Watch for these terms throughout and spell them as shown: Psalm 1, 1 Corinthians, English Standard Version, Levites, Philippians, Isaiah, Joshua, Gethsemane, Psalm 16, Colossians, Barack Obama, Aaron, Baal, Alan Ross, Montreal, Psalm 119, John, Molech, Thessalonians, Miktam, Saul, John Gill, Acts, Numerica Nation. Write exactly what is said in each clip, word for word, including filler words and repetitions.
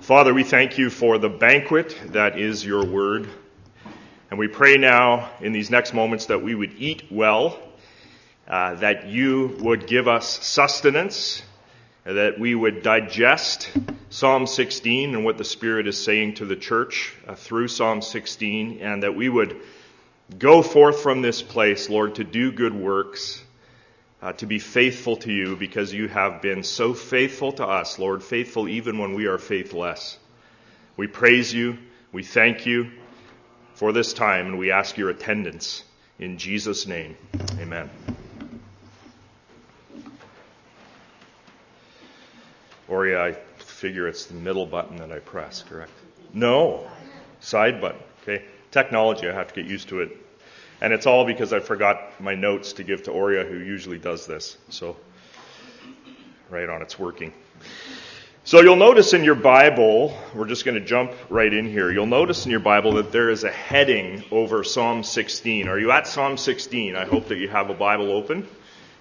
Father, we thank you for the banquet that is your word. And we pray now in these next moments that we would eat well, uh, that you would give us sustenance, that we would digest Psalm sixteen and what the Spirit is saying to the church uh, through Psalm sixteen, and that we would go forth from this place, Lord, to do good works, uh, to be faithful to you, because you have been so faithful to us, Lord, faithful even when we are faithless. We praise you, we thank you for this time, and we ask your attendance. In Jesus' name, amen. Or I figure it's the middle button that I press, correct? No, side button, okay? Technology, I have to get used to it. And it's all because I forgot my notes to give to Oria, who usually does this. So, right on, it's working. So you'll notice in your Bible, we're just going to jump right in here. You'll notice in your Bible that there is a heading over Psalm sixteen. Are you at Psalm sixteen? I hope that you have a Bible open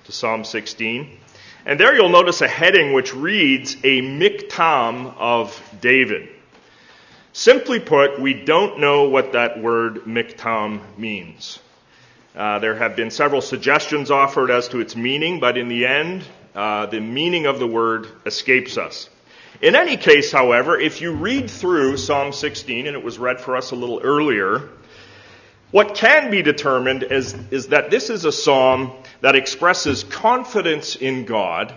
to Psalm sixteen. And there you'll notice a heading which reads, a Miktam of David. Simply put, we don't know what that word Miktam means. Uh, there have been several suggestions offered as to its meaning, but in the end, uh, the meaning of the word escapes us. In any case, however, if you read through Psalm sixteen, and it was read for us a little earlier, what can be determined is, is that this is a psalm that expresses confidence in God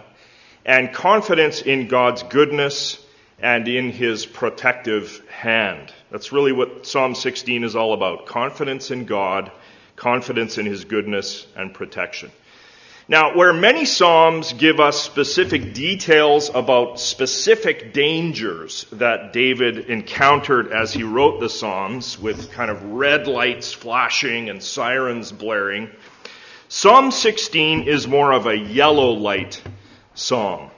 and confidence in God's goodness and in his protective hand. That's really what Psalm sixteen is all about. Confidence in God, confidence in his goodness and protection. Now, where many psalms give us specific details about specific dangers that David encountered as he wrote the psalms, with kind of red lights flashing and sirens blaring, Psalm sixteen is more of a yellow light psalm.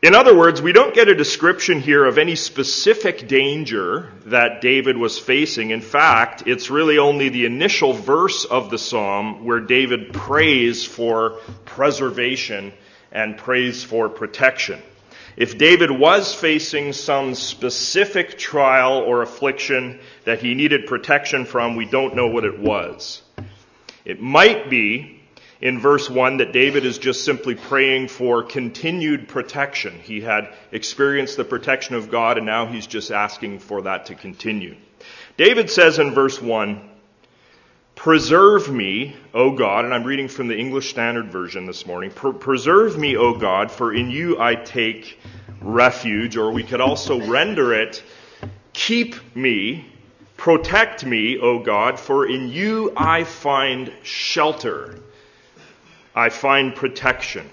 In other words, we don't get a description here of any specific danger that David was facing. In fact, it's really only the initial verse of the psalm where David prays for preservation and prays for protection. If David was facing some specific trial or affliction that he needed protection from, we don't know what it was. It might be in verse one that David is just simply praying for continued protection. He had experienced the protection of God, and now he's just asking for that to continue. David says in verse one, "Preserve me, O God," and I'm reading from the English Standard Version this morning. "Preserve me, O God, for in you I take refuge," or we could also render it, "Keep me, protect me, O God, for in you I find shelter. I find protection."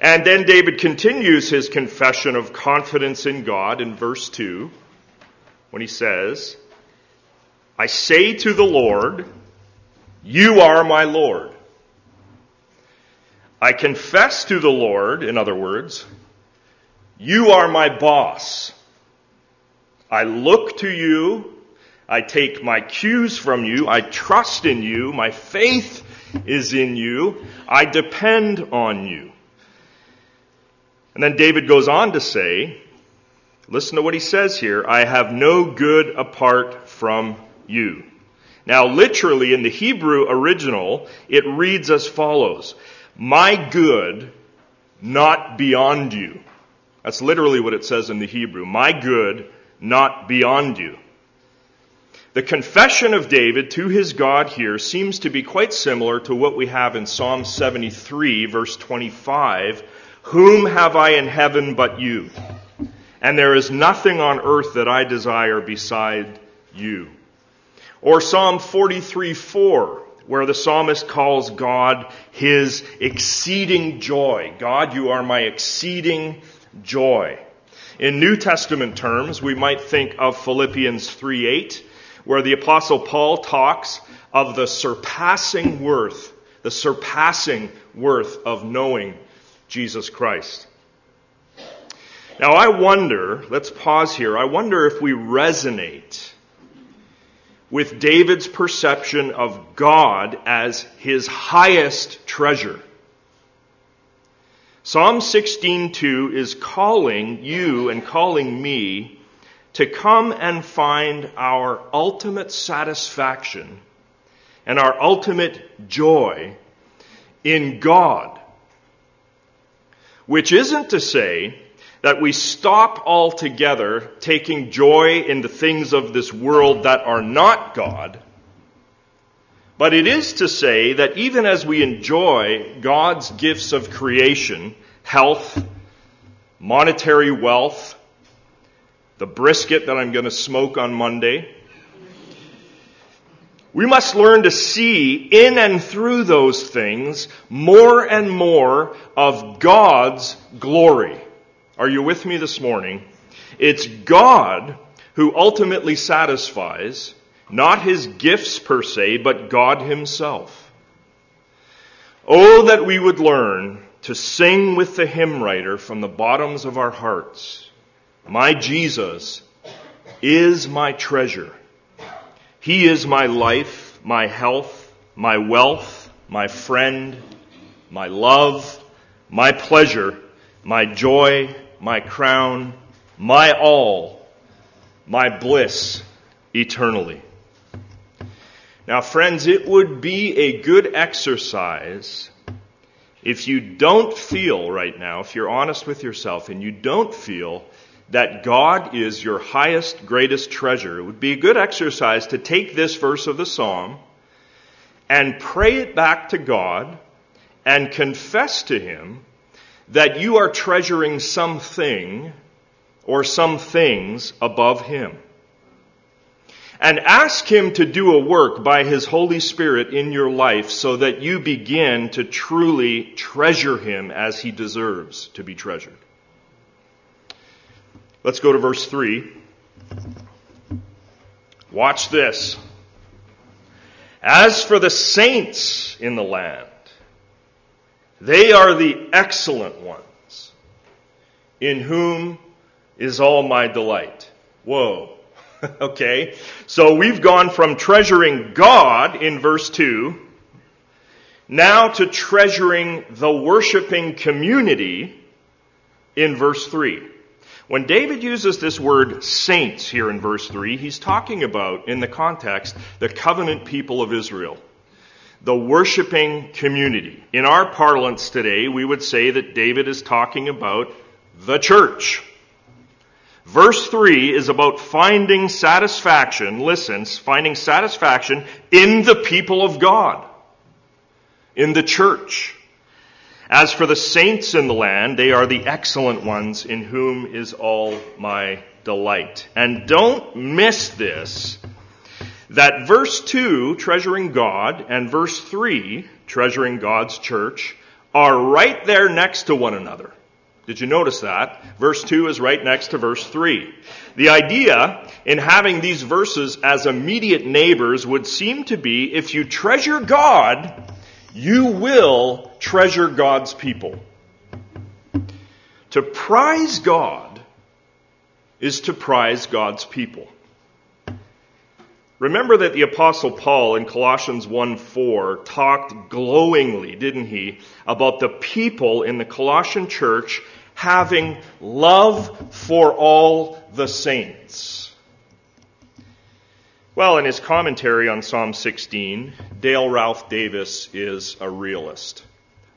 And then David continues his confession of confidence in God in verse two when he says, "I say to the Lord, you are my Lord. I confess to the Lord," in other words, "you are my boss. I look to you. I take my cues from you. I trust in you. My faith is in you. I depend on you." And then David goes on to say, listen to what he says here, "I have no good apart from you." Now, literally in the Hebrew original, it reads as follows, "My good, not beyond you." That's literally what it says in the Hebrew, "My good, not beyond you." The confession of David to his God here seems to be quite similar to what we have in Psalm seventy-three, verse twenty-five, "Whom have I in heaven but you? And there is nothing on earth that I desire beside you." Or Psalm forty-three, four, where the psalmist calls God his exceeding joy. "God, you are my exceeding joy." In New Testament terms, we might think of Philippians three, eight, where the Apostle Paul talks of the surpassing worth, the surpassing worth of knowing Jesus Christ. Now I wonder, let's pause here, I wonder if we resonate with David's perception of God as his highest treasure. Psalm sixteen two is calling you and calling me to come and find our ultimate satisfaction and our ultimate joy in God. Which isn't to say that we stop altogether taking joy in the things of this world that are not God, but it is to say that even as we enjoy God's gifts of creation, health, monetary wealth, the brisket that I'm going to smoke on Monday, we must learn to see in and through those things more and more of God's glory. Are you with me this morning? It's God who ultimately satisfies, not his gifts per se, but God himself. Oh, that we would learn to sing with the hymn writer from the bottoms of our hearts. My Jesus is my treasure. He is my life, my health, my wealth, my friend, my love, my pleasure, my joy, my crown, my all, my bliss eternally. Now, friends, it would be a good exercise if you don't feel right now, if you're honest with yourself and you don't feel that God is your highest, greatest treasure. It would be a good exercise to take this verse of the psalm and pray it back to God and confess to him that you are treasuring something or some things above him. And ask him to do a work by his Holy Spirit in your life so that you begin to truly treasure him as he deserves to be treasured. Let's go to verse three. Watch this. As for the saints in the land, they are the excellent ones, in whom is all my delight. Whoa. Okay. So we've gone from treasuring God in verse two, now to treasuring the worshiping community in verse three. When David uses this word saints here in verse three, he's talking about, in the context, the covenant people of Israel, the worshiping community. In our parlance today, we would say that David is talking about the church. Verse three is about finding satisfaction, listen, finding satisfaction in the people of God, in the church. As for the saints in the land, they are the excellent ones in whom is all my delight. And don't miss this, that verse two, treasuring God, and verse three, treasuring God's church, are right there next to one another. Did you notice that? Verse two is right next to verse three. The idea in having these verses as immediate neighbors would seem to be, if you treasure God, you will treasure God's people. To prize God is to prize God's people. Remember that the Apostle Paul in Colossians one four talked glowingly, didn't he, about the people in the Colossian church having love for all the saints. Well, in his commentary on Psalm sixteen, Dale Ralph Davis is a realist.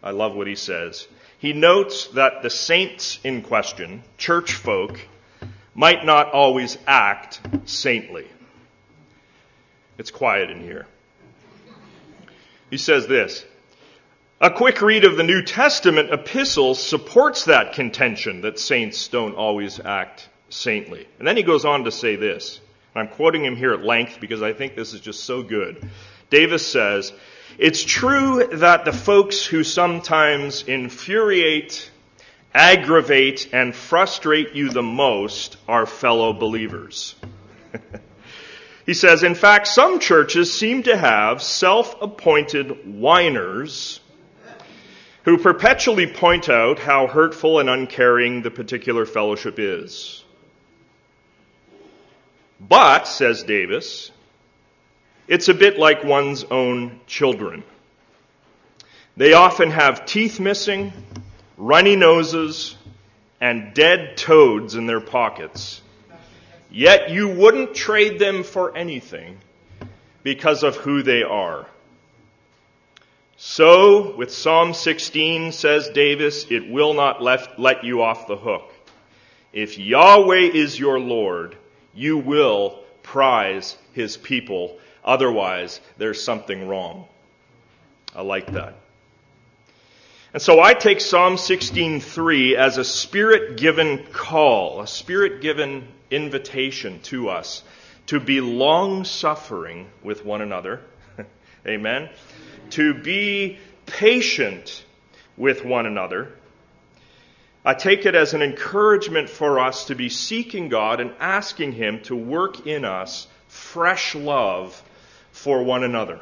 I love what he says. He notes that the saints in question, church folk, might not always act saintly. It's quiet in here. He says this, a quick read of the New Testament epistles supports that contention that saints don't always act saintly. And then he goes on to say this. I'm quoting him here at length because I think this is just so good. Davis says, it's true that the folks who sometimes infuriate, aggravate, and frustrate you the most are fellow believers. He says, in fact, some churches seem to have self-appointed whiners who perpetually point out how hurtful and uncaring the particular fellowship is. But, says Davis, it's a bit like one's own children. They often have teeth missing, runny noses, and dead toads in their pockets. Yet you wouldn't trade them for anything because of who they are. So, with Psalm sixteen, says Davis, it will not left, let you off the hook. If Yahweh is your Lord, you will prize his people. Otherwise, there's something wrong. I like that. And so I take Psalm sixteen three as a spirit-given call, a spirit-given invitation to us to be long-suffering with one another. Amen. To be patient with one another. I take it as an encouragement for us to be seeking God and asking him to work in us fresh love for one another,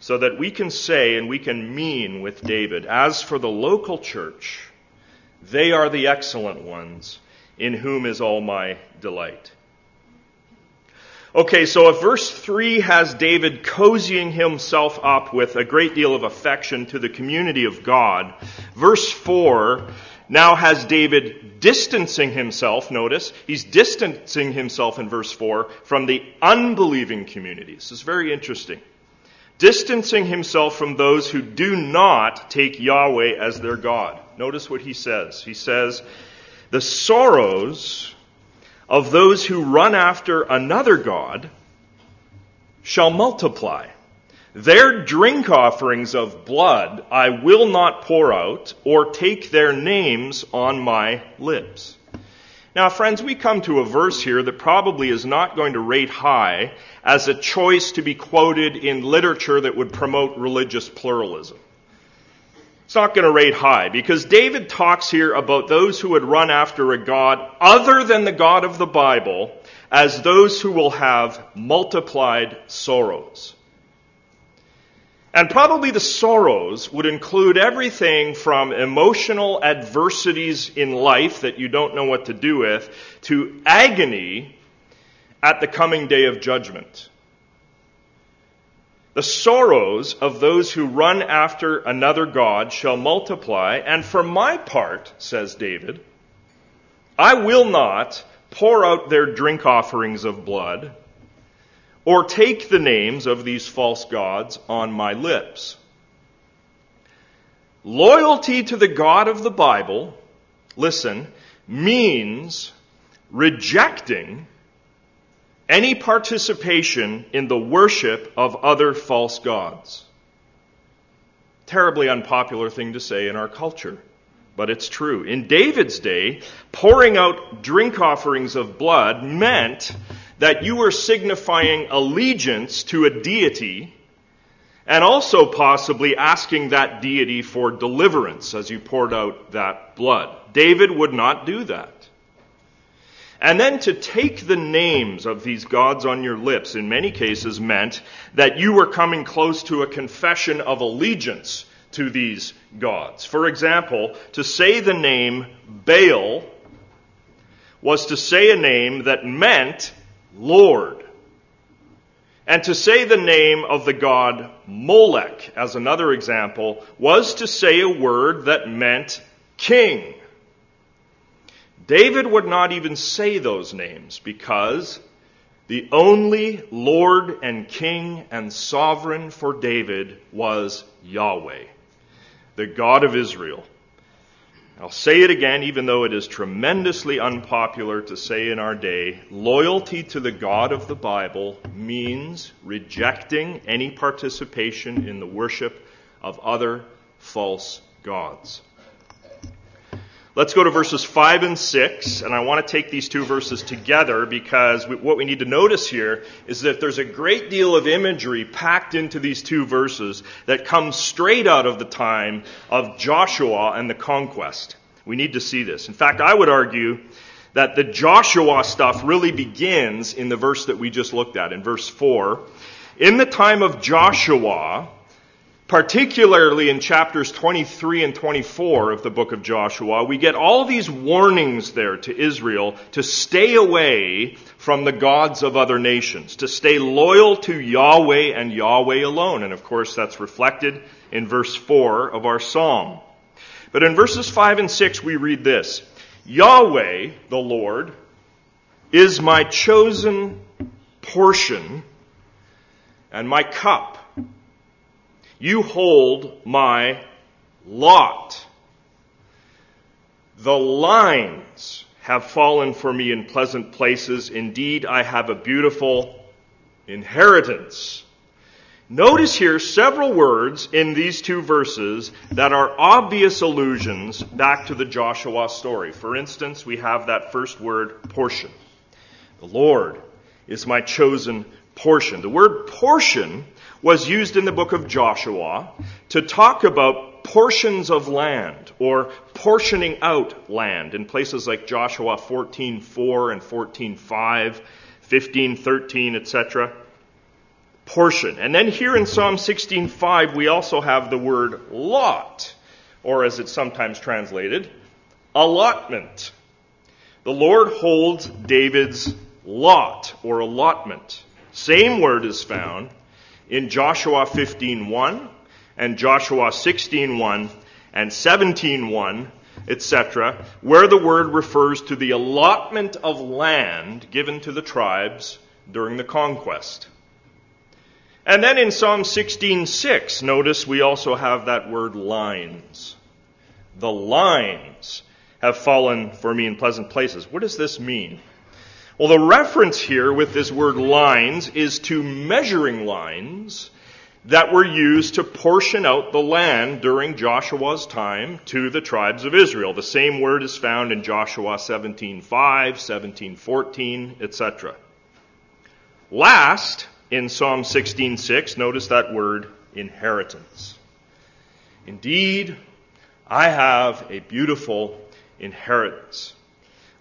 so that we can say and we can mean with David, as for the local church, they are the excellent ones, in whom is all my delight. Okay, so if verse three has David cozying himself up with a great deal of affection to the community of God, verse four now has David distancing himself, notice, he's distancing himself in verse four from the unbelieving communities. It's very interesting. Distancing himself from those who do not take Yahweh as their God. Notice what he says. He says, the sorrows of those who run after another God shall multiply. Their drink offerings of blood I will not pour out, or take their names on my lips. Now, friends, we come to a verse here that probably is not going to rate high as a choice to be quoted in literature that would promote religious pluralism. It's not going to rate high, because David talks here about those who would run after a God other than the God of the Bible as those who will have multiplied sorrows. And probably the sorrows would include everything from emotional adversities in life that you don't know what to do with, to agony at the coming day of judgment. The sorrows of those who run after another God shall multiply, and for my part, says David, I will not pour out their drink offerings of blood, or take the names of these false gods on my lips. Loyalty to the God of the Bible, listen, means rejecting any participation in the worship of other false gods. Terribly unpopular thing to say in our culture, but it's true. In David's day, pouring out drink offerings of blood meant that you were signifying allegiance to a deity, and also possibly asking that deity for deliverance as you poured out that blood. David would not do that. And then to take the names of these gods on your lips, in many cases, meant that you were coming close to a confession of allegiance to these gods. For example, to say the name Baal was to say a name that meant Lord. And to say the name of the god Molech, as another example, was to say a word that meant king. David would not even say those names, because the only Lord and King and sovereign for David was Yahweh, the God of Israel. I'll say it again, even though it is tremendously unpopular to say in our day, loyalty to the God of the Bible means rejecting any participation in the worship of other false gods. Let's go to verses five and six, and I want to take these two verses together, because we, what we need to notice here is that there's a great deal of imagery packed into these two verses that comes straight out of the time of Joshua and the conquest. We need to see this. In fact, I would argue that the Joshua stuff really begins in the verse that we just looked at, in verse four. In the time of Joshua, particularly in chapters twenty-three and twenty-four of the book of Joshua, we get all these warnings there to Israel to stay away from the gods of other nations, to stay loyal to Yahweh and Yahweh alone. And of course, that's reflected in verse four of our psalm. But in verses five and six, we read this. Yahweh, the Lord, is my chosen portion and my cup. You hold my lot. The lines have fallen for me in pleasant places. Indeed, I have a beautiful inheritance. Notice here several words in these two verses that are obvious allusions back to the Joshua story. For instance, we have that first word, portion. The Lord is my chosen portion. The word portion was used in the book of Joshua to talk about portions of land or portioning out land in places like Joshua fourteen four and fourteen five, fifteen thirteen, et cetera. Portion. And then here in Psalm sixteen five, we also have the word lot, or as it's sometimes translated, allotment. The Lord holds David's lot or allotment. Same word is found in Joshua fifteen one and Joshua sixteen one and seventeen one, et cetera, where the word refers to the allotment of land given to the tribes during the conquest. And then in Psalm sixteen six, notice we also have that word lines. The lines have fallen for me in pleasant places. What does this mean? Well, the reference here with this word lines is to measuring lines that were used to portion out the land during Joshua's time to the tribes of Israel. The same word is found in Joshua seventeen five, seventeen fourteen, et cetera. Last, in Psalm sixteen six, notice that word, inheritance. Indeed, I have a beautiful inheritance.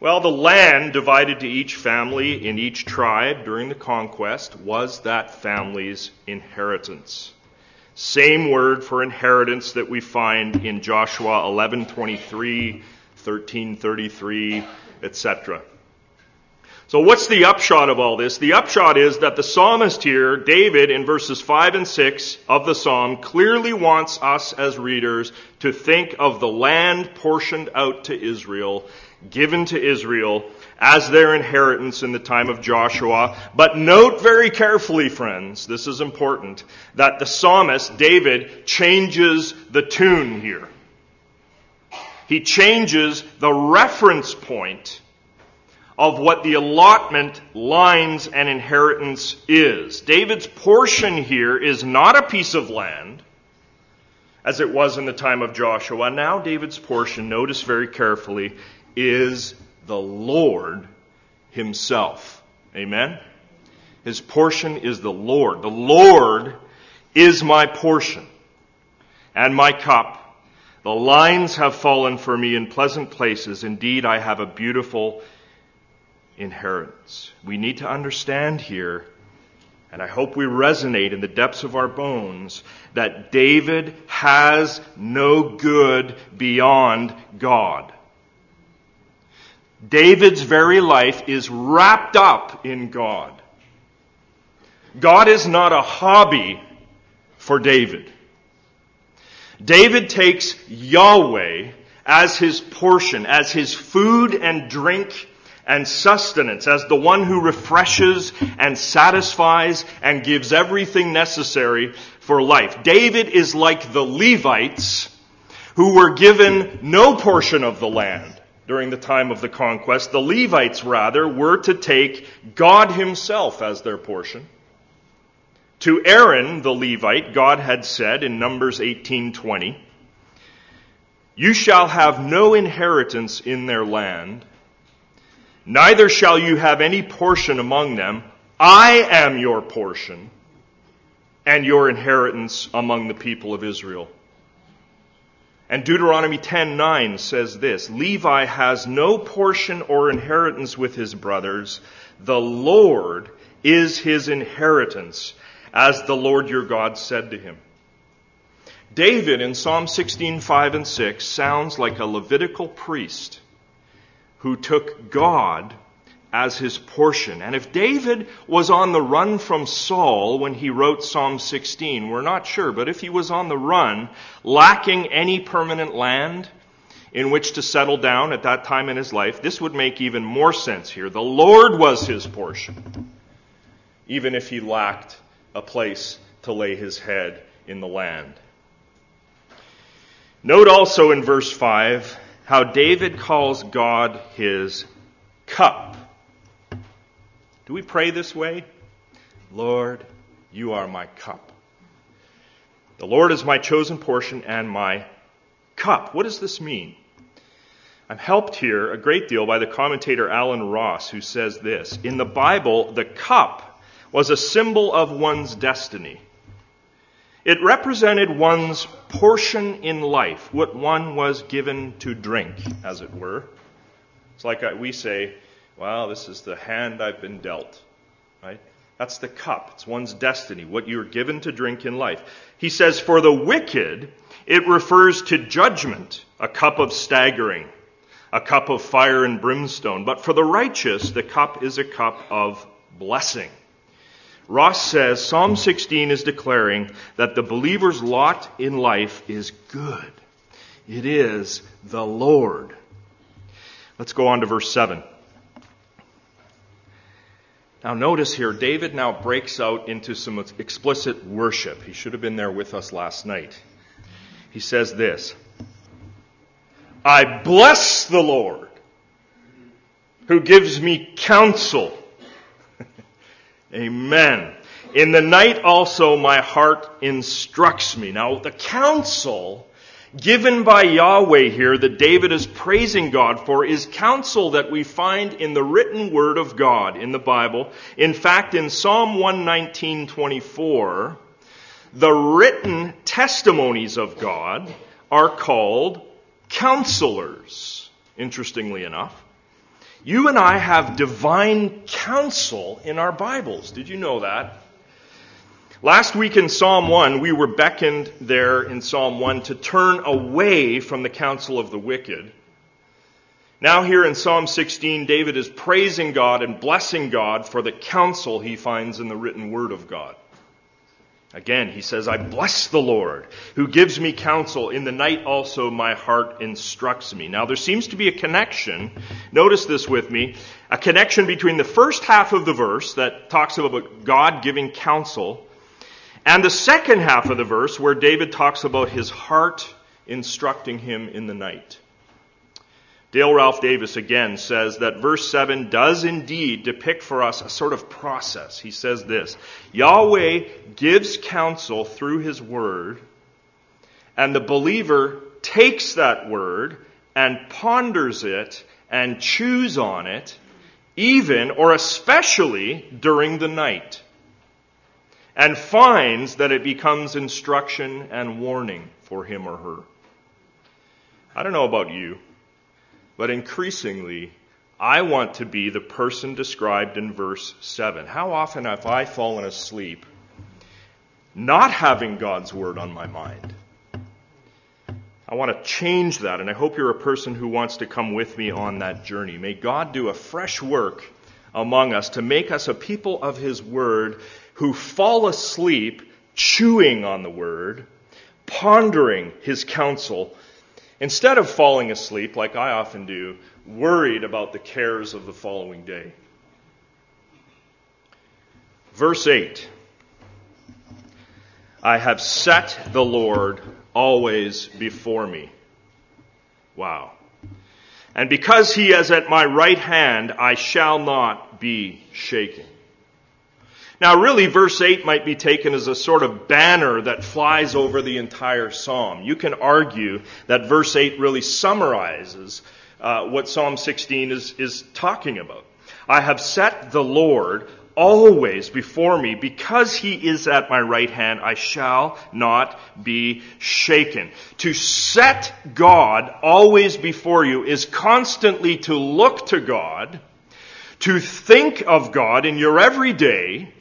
Well, the land divided to each family in each tribe during the conquest was that family's inheritance. Same word for inheritance that we find in Joshua eleven twenty-three, thirteen thirty-three, et cetera. So what's the upshot of all this? The upshot is that the psalmist here, David, in verses five and six of the psalm, clearly wants us as readers to think of the land portioned out to Israel, given to Israel, as their inheritance in the time of Joshua. But note very carefully, friends, this is important, that the psalmist, David, changes the tune here. He changes the reference point of what the allotment, lines, and inheritance is. David's portion here is not a piece of land, as it was in the time of Joshua. Now David's portion, notice very carefully, is the Lord himself. Amen? His portion is the Lord. The Lord is my portion and my cup. The lines have fallen for me in pleasant places. Indeed, I have a beautiful inheritance. We need to understand here, and I hope we resonate in the depths of our bones, that David has no good beyond God. David's very life is wrapped up in God. God is not a hobby for David. David takes Yahweh as his portion, as his food and drink and sustenance, as the one who refreshes and satisfies and gives everything necessary for life. David is like the Levites who were given no portion of the land during the time of the conquest. The Levites, rather, were to take God himself as their portion. To Aaron, the Levite, God had said in Numbers eighteen twenty, "You shall have no inheritance in their land, neither shall you have any portion among them. I am your portion and your inheritance among the people of Israel." And Deuteronomy ten nine says this, "Levi has no portion or inheritance with his brothers. The Lord is his inheritance, as the Lord your God said to him." David in Psalm sixteen five and six sounds like a Levitical priest who took God as his portion. And if David was on the run from Saul when he wrote Psalm sixteen, we're not sure, but if he was on the run, lacking any permanent land, in which to settle down at that time in his life, this would make even more sense here. The Lord was his portion, even if he lacked a place to lay his head in the land. Note also in verse five how David calls God his cup. Do we pray this way? Lord, you are my cup. The Lord is my chosen portion and my cup. What does this mean? I'm helped here a great deal by the commentator Alan Ross, who says this: in the Bible, the cup was a symbol of one's destiny. It represented one's portion in life, what one was given to drink, as it were. It's like we say, well, this is the hand I've been dealt, right? That's the cup. It's one's destiny, what you're given to drink in life. He says, for the wicked, it refers to judgment, a cup of staggering, a cup of fire and brimstone. But for the righteous, the cup is a cup of blessing. Ross says Psalm sixteen is declaring that the believer's lot in life is good. It is the Lord. Let's go on to verse seven. Now notice here, David now breaks out into some explicit worship. He should have been there with us last night. He says this: I bless the Lord, who gives me counsel. Amen. In the night also my heart instructs me. Now the counsel given by Yahweh here that David is praising God for is counsel that we find in the written word of God in the Bible. In fact, in Psalm one nineteen twenty-four, the written testimonies of God are called counselors, interestingly enough. You and I have divine counsel in our Bibles. Did you know that? Last week in Psalm one, we were beckoned there in Psalm one to turn away from the counsel of the wicked. Now here in Psalm sixteen, David is praising God and blessing God for the counsel he finds in the written word of God. Again, he says, I bless the Lord, who gives me counsel. In the night also my heart instructs me. Now there seems to be a connection, notice this with me, a connection between the first half of the verse that talks about God giving counsel and the second half of the verse where David talks about his heart instructing him in the night. Dale Ralph Davis again says that verse seven does indeed depict for us a sort of process. He says this: Yahweh gives counsel through his word, and the believer takes that word and ponders it and chews on it, even or especially during the night, and finds that it becomes instruction and warning for him or her. I don't know about you, but increasingly, I want to be the person described in verse seven. How often have I fallen asleep not having God's word on my mind? I want to change that, and I hope you're a person who wants to come with me on that journey. May God do a fresh work among us to make us a people of his word who fall asleep chewing on the word, pondering his counsel, instead of falling asleep, like I often do, worried about the cares of the following day. Verse eight. I have set the Lord always before me. Wow. And because he is at my right hand, I shall not be shaken. Now really, verse eight might be taken as a sort of banner that flies over the entire psalm. You can argue that verse eight really summarizes uh, what Psalm sixteen is, is talking about. I have set the Lord always before me. Because he is at my right hand, I shall not be shaken. To set God always before you is constantly to look to God, to think of God in your everyday.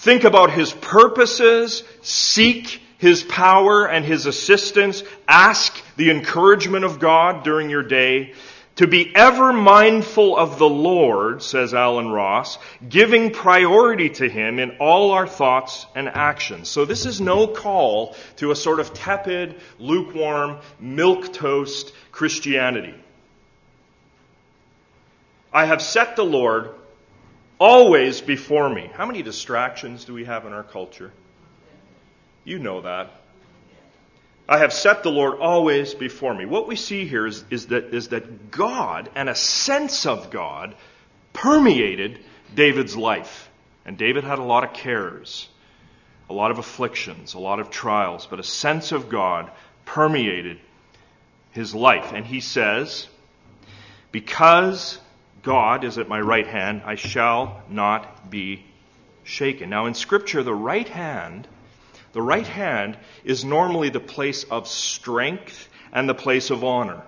Think about his purposes, seek his power and his assistance, ask the encouragement of God during your day. To be ever mindful of the Lord, says Alan Ross, giving priority to Him in all our thoughts and actions. So this is no call to a sort of tepid, lukewarm, milquetoast Christianity. I have set the Lord always before me. How many distractions do we have in our culture? You know that. I have set the Lord always before me. What we see here is, is, that, is that God and a sense of God permeated David's life. And David had a lot of cares, a lot of afflictions, a lot of trials. But a sense of God permeated his life. And he says, because God is at my right hand, I shall not be shaken. Now in Scripture, the right hand... The right hand is normally the place of strength and the place of honor.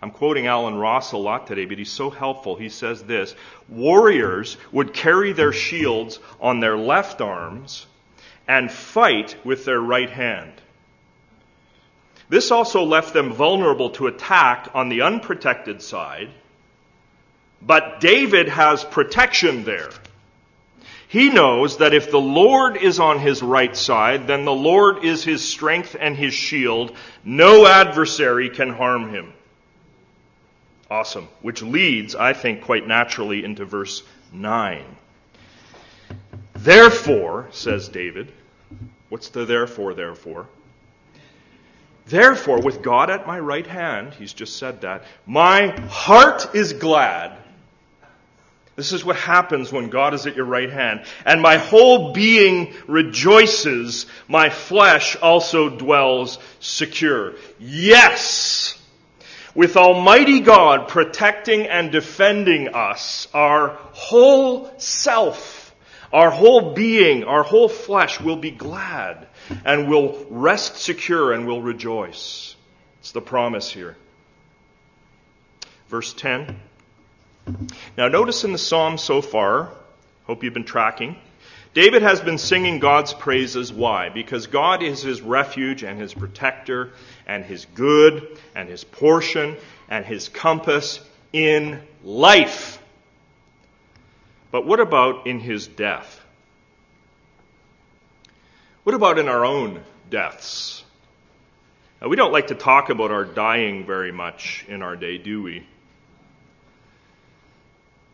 I'm quoting Alan Ross a lot today, but he's so helpful. He says this, warriors would carry their shields on their left arms and fight with their right hand. This also left them vulnerable to attack on the unprotected side, but David has protection there. He knows that if the Lord is on his right side, then the Lord is his strength and his shield. No adversary can harm him. Awesome. Which leads, I think, quite naturally into verse nine. Therefore, says David, what's the therefore, therefore? Therefore, with God at my right hand, he's just said that, my heart is glad. This is what happens when God is at your right hand. And my whole being rejoices. My flesh also dwells secure. Yes, with Almighty God protecting and defending us, our whole self, our whole being, our whole flesh will be glad and will rest secure and will rejoice. It's the promise here. Verse ten. Now notice in the psalm so far, hope you've been tracking, David has been singing God's praises. Why? Because God is his refuge and his protector and his good and his portion and his compass in life. But what about in his death? What about in our own deaths? Now, we don't like to talk about our dying very much in our day, do we?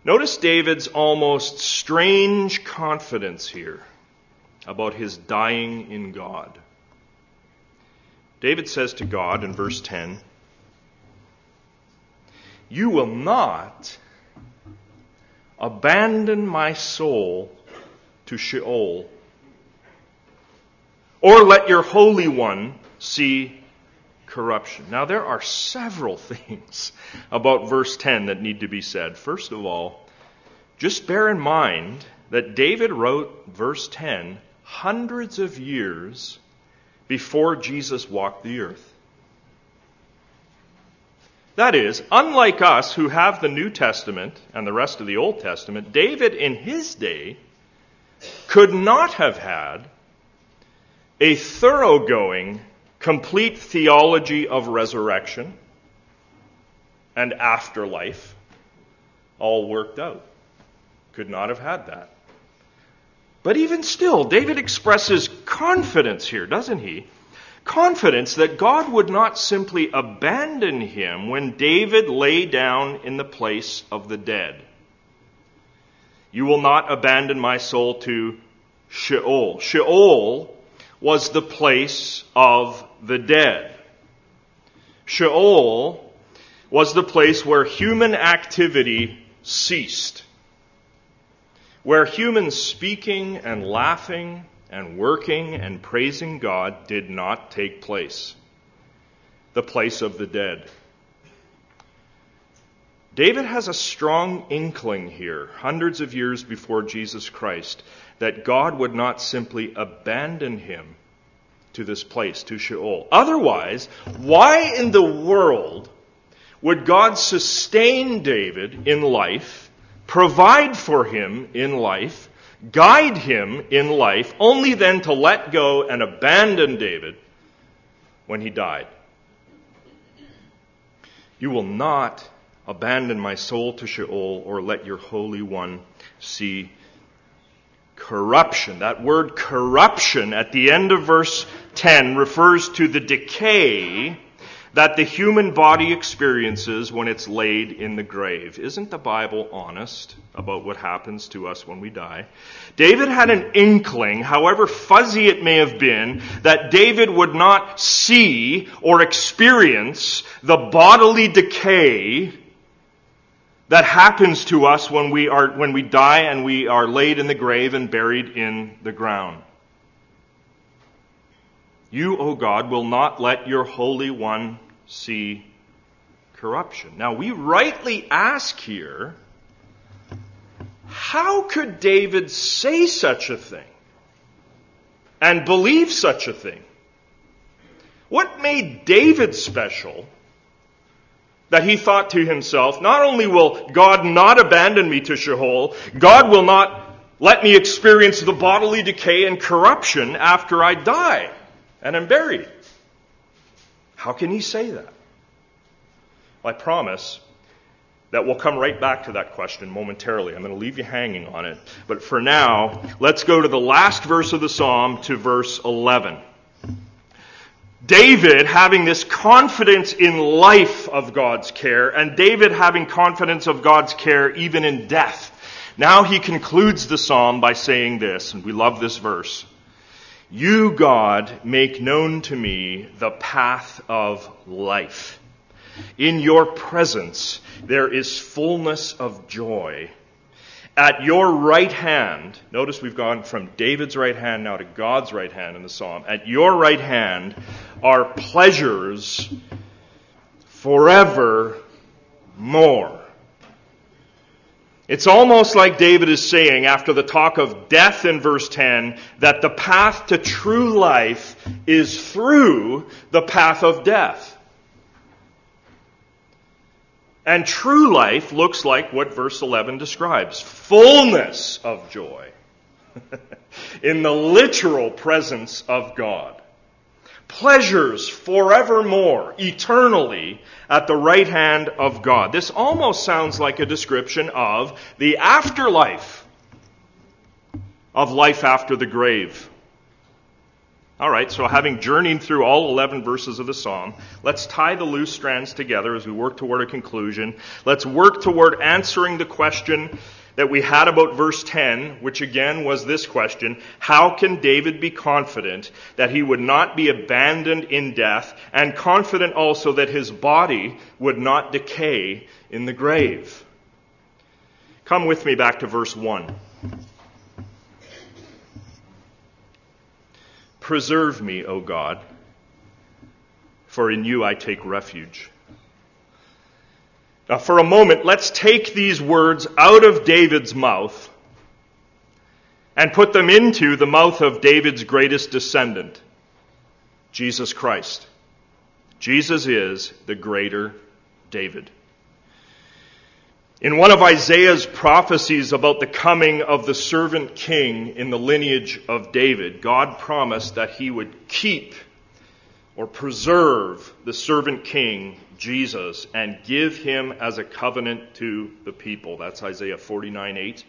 Notice David's almost strange confidence here about his dying in God. David says to God in verse ten, "You will not abandon my soul to Sheol, or let your Holy One see corruption." Now, there are several things about verse ten that need to be said. First of all, just bear in mind that David wrote verse ten hundreds of years before Jesus walked the earth. That is, unlike us who have the New Testament and the rest of the Old Testament, David in his day could not have had a thoroughgoing complete theology of resurrection and afterlife all worked out. Could not have had that. But even still, David expresses confidence here, doesn't he? Confidence that God would not simply abandon him when David lay down in the place of the dead. You will not abandon my soul to Sheol. Sheol was the place of the dead. Sheol was the place where human activity ceased, where human speaking and laughing and working and praising God did not take place, the place of the dead. David has a strong inkling here, hundreds of years before Jesus Christ, that God would not simply abandon him to this place, to Sheol. Otherwise, why in the world would God sustain David in life, provide for him in life, guide him in life, only then to let go and abandon David when he died? You will not Abandon my soul to Sheol, or let your Holy One see corruption. That word corruption at the end of verse ten refers to the decay that the human body experiences when it's laid in the grave. Isn't the Bible honest about what happens to us when we die? David had an inkling, however fuzzy it may have been, that David would not see or experience the bodily decay that happens to us when we are when we die and we are laid in the grave and buried in the ground. You, O God, will not let your Holy One see corruption. Now, we rightly ask here, how could David say such a thing and believe such a thing? What made David special that he thought to himself, not only will God not abandon me to Sheol, God will not let me experience the bodily decay and corruption after I die and am buried? How can he say that? Well, I promise that we'll come right back to that question momentarily. I'm going to leave you hanging on it. But for now, let's go to the last verse of the psalm, to verse eleven. David having this confidence in life of God's care, and David having confidence of God's care even in death. Now he concludes the psalm by saying this, and we love this verse. You, God, make known to me the path of life. In your presence there is fullness of joy. At your right hand, notice we've gone from David's right hand now to God's right hand in the psalm. At your right hand are pleasures forevermore. It's almost like David is saying, after the talk of death in verse ten, that the path to true life is through the path of death. And true life looks like what verse eleven describes. Fullness of joy in the literal presence of God. Pleasures forevermore, eternally, at the right hand of God. This almost sounds like a description of the afterlife, of life after the grave. All right, so having journeyed through all eleven verses of the psalm, let's tie the loose strands together as we work toward a conclusion. Let's work toward answering the question that we had about verse ten, which again was this question: how can David be confident that he would not be abandoned in death, and confident also that his body would not decay in the grave? Come with me back to verse one. Preserve me, O God, for in you I take refuge. Now, for a moment, let's take these words out of David's mouth and put them into the mouth of David's greatest descendant, Jesus Christ. Jesus is the greater David. In one of Isaiah's prophecies about the coming of the servant king in the lineage of David, God promised that he would keep or preserve the servant king, Jesus, and give him as a covenant to the people. That's Isaiah forty-nine eight.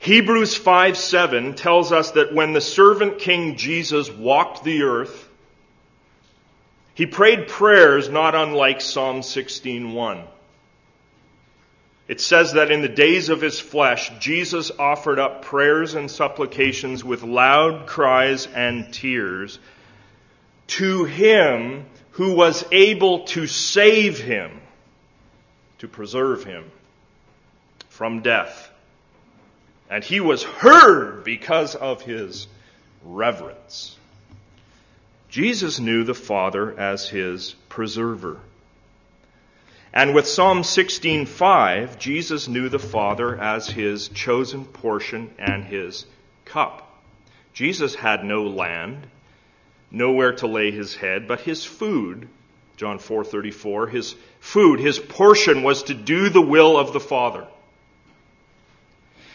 Hebrews five seven tells us that when the servant king Jesus walked the earth, he prayed prayers not unlike Psalm sixteen one. It says that in the days of his flesh, Jesus offered up prayers and supplications with loud cries and tears to him who was able to save him, to preserve him from death. And he was heard because of his reverence. Jesus knew the Father as his preserver. And with Psalm sixteen five, Jesus knew the Father as his chosen portion and his cup. Jesus had no land, nowhere to lay his head, but his food, John four thirty-four, his food, his portion was to do the will of the Father.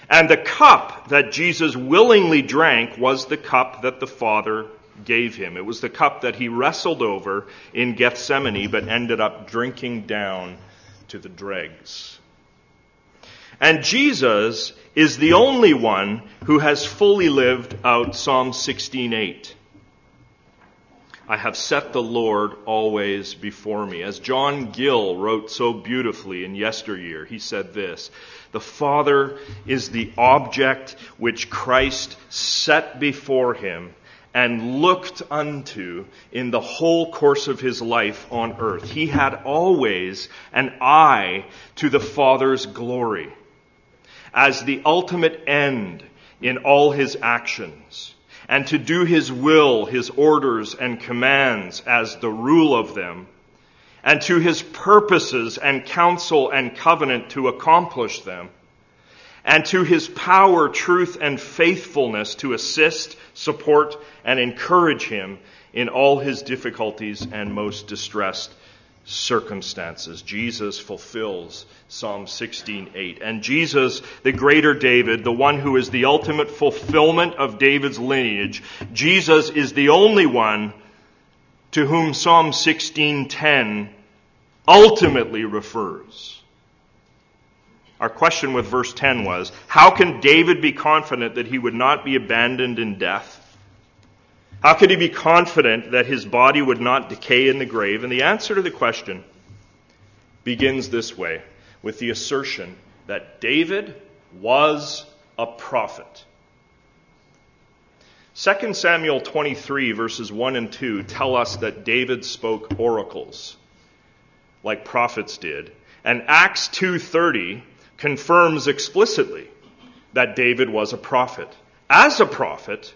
And the cup that Jesus willingly drank was the cup that the Father gave him. It was the cup that he wrestled over in Gethsemane, but ended up drinking down to the dregs. And Jesus is the only one who has fully lived out Psalm sixteen eight. I have set the Lord always before me. As John Gill wrote so beautifully in yesteryear, he said this, the Father is the object which Christ set before him and looked unto in the whole course of his life on earth. He had always an eye to the Father's glory as the ultimate end in all his actions, and to do his will, his orders and commands as the rule of them, and to his purposes and counsel and covenant to accomplish them, and to his power, truth, and faithfulness to assist, support, and encourage him in all his difficulties and most distressed circumstances. Jesus fulfills Psalm sixteen eight. And Jesus, the greater David, the one who is the ultimate fulfillment of David's lineage, Jesus is the only one to whom Psalm sixteen ten ultimately refers. Our question with verse ten was, how can David be confident that he would not be abandoned in death? How could he be confident that his body would not decay in the grave? And the answer to the question begins this way, with the assertion that David was a prophet. Second Samuel twenty-three, verses one and two tell us that David spoke oracles, like prophets did. And Acts two thirty confirms explicitly that David was a prophet. As a prophet,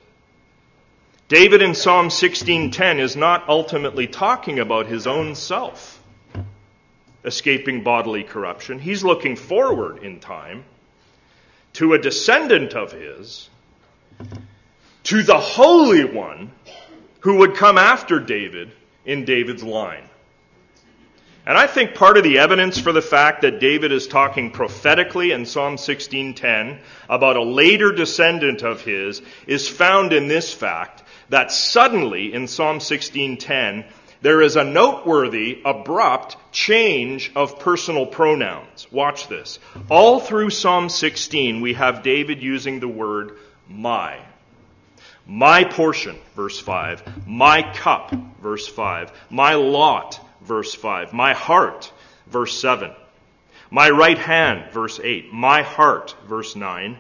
David in Psalm sixteen ten is not ultimately talking about his own self escaping bodily corruption. He's looking forward in time to a descendant of his, to the Holy One who would come after David in David's line. And I think part of the evidence for the fact that David is talking prophetically in Psalm sixteen ten about a later descendant of his is found in this fact that suddenly in Psalm sixteen ten there is a noteworthy, abrupt change of personal pronouns. Watch this. All through Psalm sixteen we have David using the word my. My portion, verse five. My cup, verse five. My lot, verse five. My heart, verse seven. My right hand, verse eight. My heart, verse nine.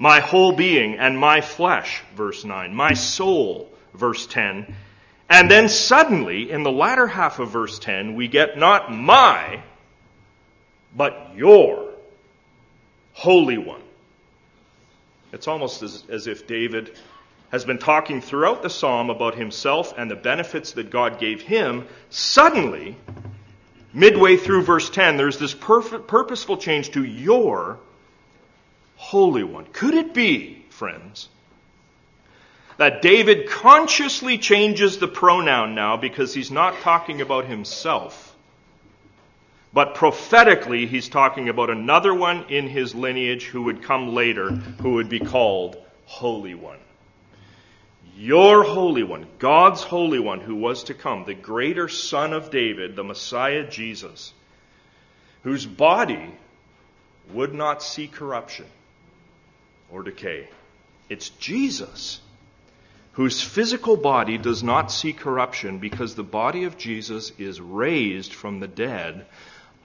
My whole being and my flesh, verse nine. My soul, verse ten. And then suddenly, in the latter half of verse ten, we get not my, but your Holy One. It's almost as, as if David has been talking throughout the psalm about himself and the benefits that God gave him. Suddenly, midway through verse ten, there's this perfect, purposeful change to your Holy One. Could it be, friends, that David consciously changes the pronoun now because he's not talking about himself, but prophetically he's talking about another one in his lineage who would come later, who would be called Holy One? Your Holy One, God's Holy One who was to come, the greater Son of David, the Messiah Jesus, whose body would not see corruption or decay. It's Jesus whose physical body does not see corruption because the body of Jesus is raised from the dead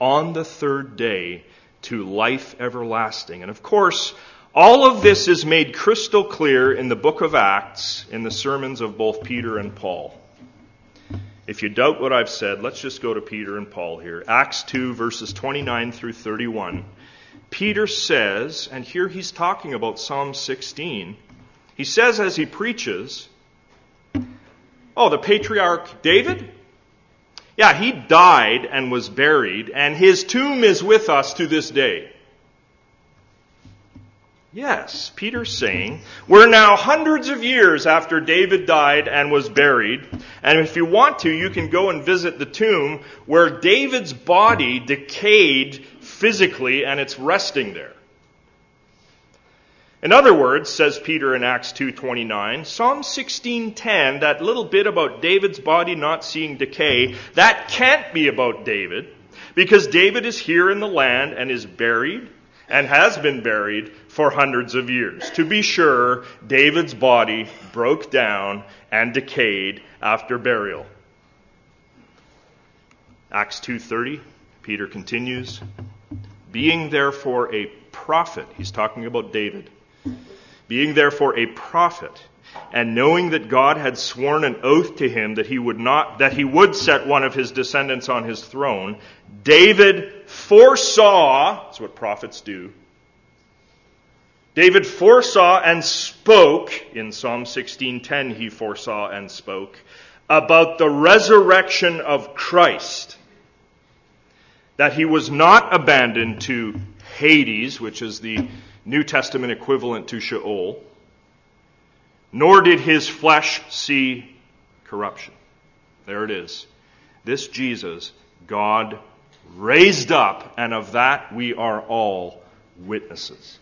on the third day to life everlasting. And of course, all of this is made crystal clear in the book of Acts, in the sermons of both Peter and Paul. If you doubt what I've said, let's just go to Peter and Paul here. Acts two, verses twenty-nine through thirty-one. Peter says, and here he's talking about Psalm sixteen, he says as he preaches, oh, the patriarch David? Yeah, he died and was buried, and his tomb is with us to this day. Yes, Peter's saying, we're now hundreds of years after David died and was buried. And if you want to, you can go and visit the tomb where David's body decayed physically and it's resting there. In other words, says Peter in Acts two twenty-nine, Psalm sixteen ten, that little bit about David's body not seeing decay, that can't be about David, because David is here in the land and is buried and has been buried for hundreds of years. To be sure, David's body broke down and decayed after burial. Acts two thirty, Peter continues, being therefore a prophet, he's talking about David, being therefore a prophet, and knowing that God had sworn an oath to him that he would not, that he would set one of his descendants on his throne, David foresaw, that's what prophets do, David foresaw and spoke, in Psalm sixteen ten he foresaw and spoke, about the resurrection of Christ, that he was not abandoned to Hades, which is the New Testament equivalent to Sheol, nor did his flesh see corruption. There it is. This Jesus, God raised up, and of that we are all witnesses.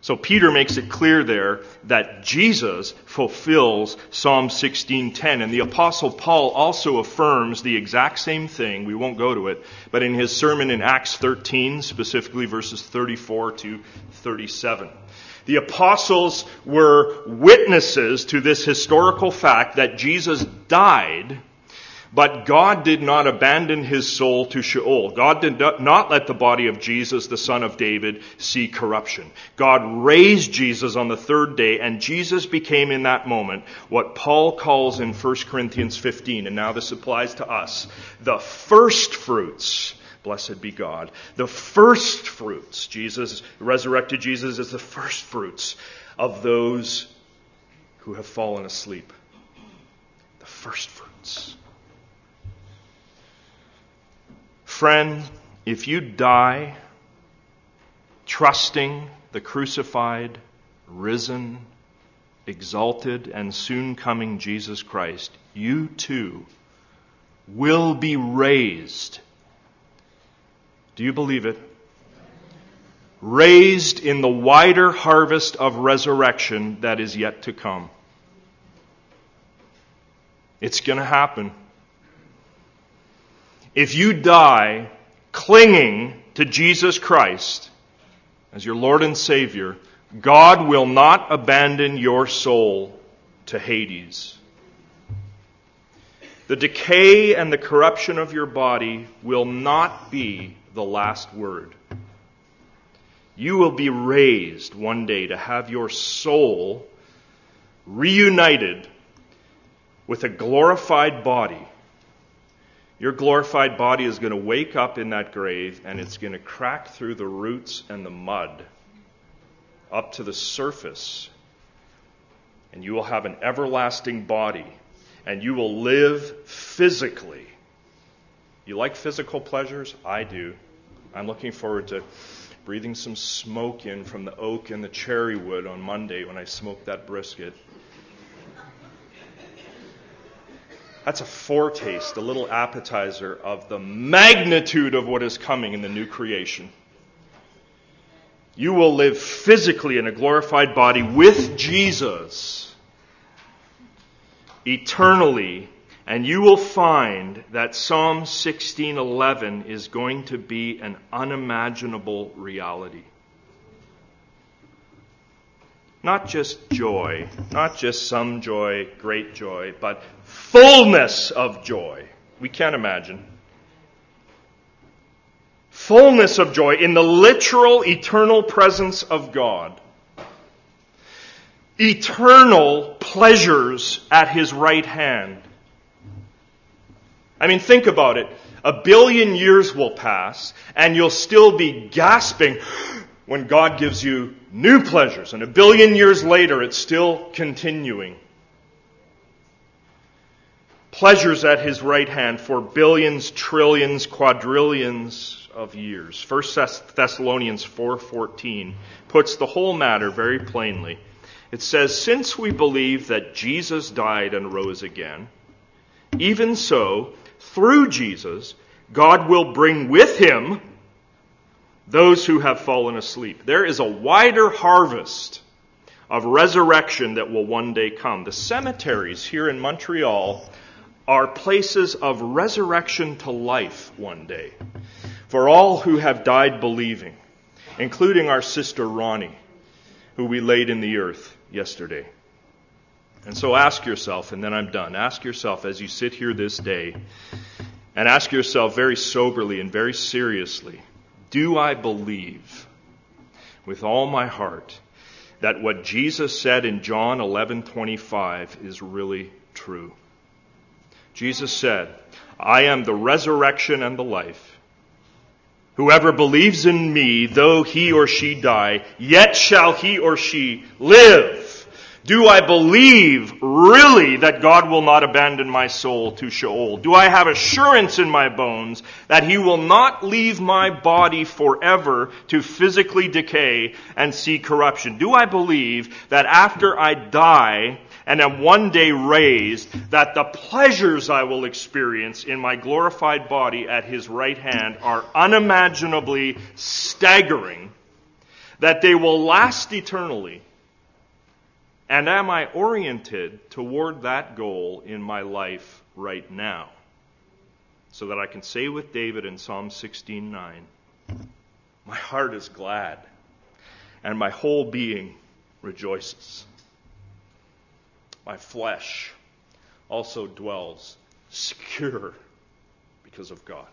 So Peter makes it clear there that Jesus fulfills Psalm sixteen ten. And the Apostle Paul also affirms the exact same thing. We won't go to it. But in his sermon in Acts thirteen, specifically verses thirty-four to thirty-seven. The apostles were witnesses to this historical fact that Jesus died, but God did not abandon his soul to Sheol. God did not let the body of Jesus, the son of David, see corruption. God raised Jesus on the third day, and Jesus became in that moment what Paul calls in First Corinthians fifteen, and now this applies to us, the first fruits. Blessed be God. The first fruits, Jesus, resurrected Jesus is the first fruits of those who have fallen asleep. The first fruits. Friend, if you die trusting the crucified, risen, exalted, and soon coming Jesus Christ, you too will be raised. Do you believe it? Raised in the wider harvest of resurrection that is yet to come. It's going to happen. If you die clinging to Jesus Christ as your Lord and Savior, God will not abandon your soul to Hades. The decay and the corruption of your body will not be the last word. You will be raised one day to have your soul reunited with a glorified body. Your glorified body is going to wake up in that grave, and it's going to crack through the roots and the mud up to the surface. And you will have an everlasting body, and you will live physically. You like physical pleasures? I do. I'm looking forward to breathing some smoke in from the oak and the cherry wood on Monday when I smoke that brisket. That's a foretaste, a little appetizer of the magnitude of what is coming in the new creation. You will live physically in a glorified body with Jesus eternally, and you will find that Psalm sixteen eleven is going to be an unimaginable reality. Not just joy, not just some joy, great joy, but fullness of joy. We can't imagine. Fullness of joy in the literal, eternal presence of God. Eternal pleasures at his right hand. I mean, think about it. A billion years will pass, and you'll still be gasping when God gives you new pleasures, and a billion years later, it's still continuing. Pleasures at his right hand for billions, trillions, quadrillions of years. First Thessalonians four fourteen puts the whole matter very plainly. It says, since we believe that Jesus died and rose again, even so, through Jesus, God will bring with him those who have fallen asleep. There is a wider harvest of resurrection that will one day come. The cemeteries here in Montreal are places of resurrection to life one day for all who have died believing, including our sister Ronnie, who we laid in the earth yesterday. And so ask yourself, and then I'm done, ask yourself as you sit here this day, and ask yourself very soberly and very seriously, do I believe with all my heart that what Jesus said in John eleven twenty-five is really true? Jesus said, I am the resurrection and the life. Whoever believes in me, though he or she die, yet shall he or she live. Do I believe really that God will not abandon my soul to Sheol? Do I have assurance in my bones that he will not leave my body forever to physically decay and see corruption? Do I believe that after I die and am one day raised, that the pleasures I will experience in my glorified body at his right hand are unimaginably staggering, that they will last eternally? And am I oriented toward that goal in my life right now? So that I can say with David in Psalm sixteen nine, my heart is glad and my whole being rejoices. My flesh also dwells secure because of God.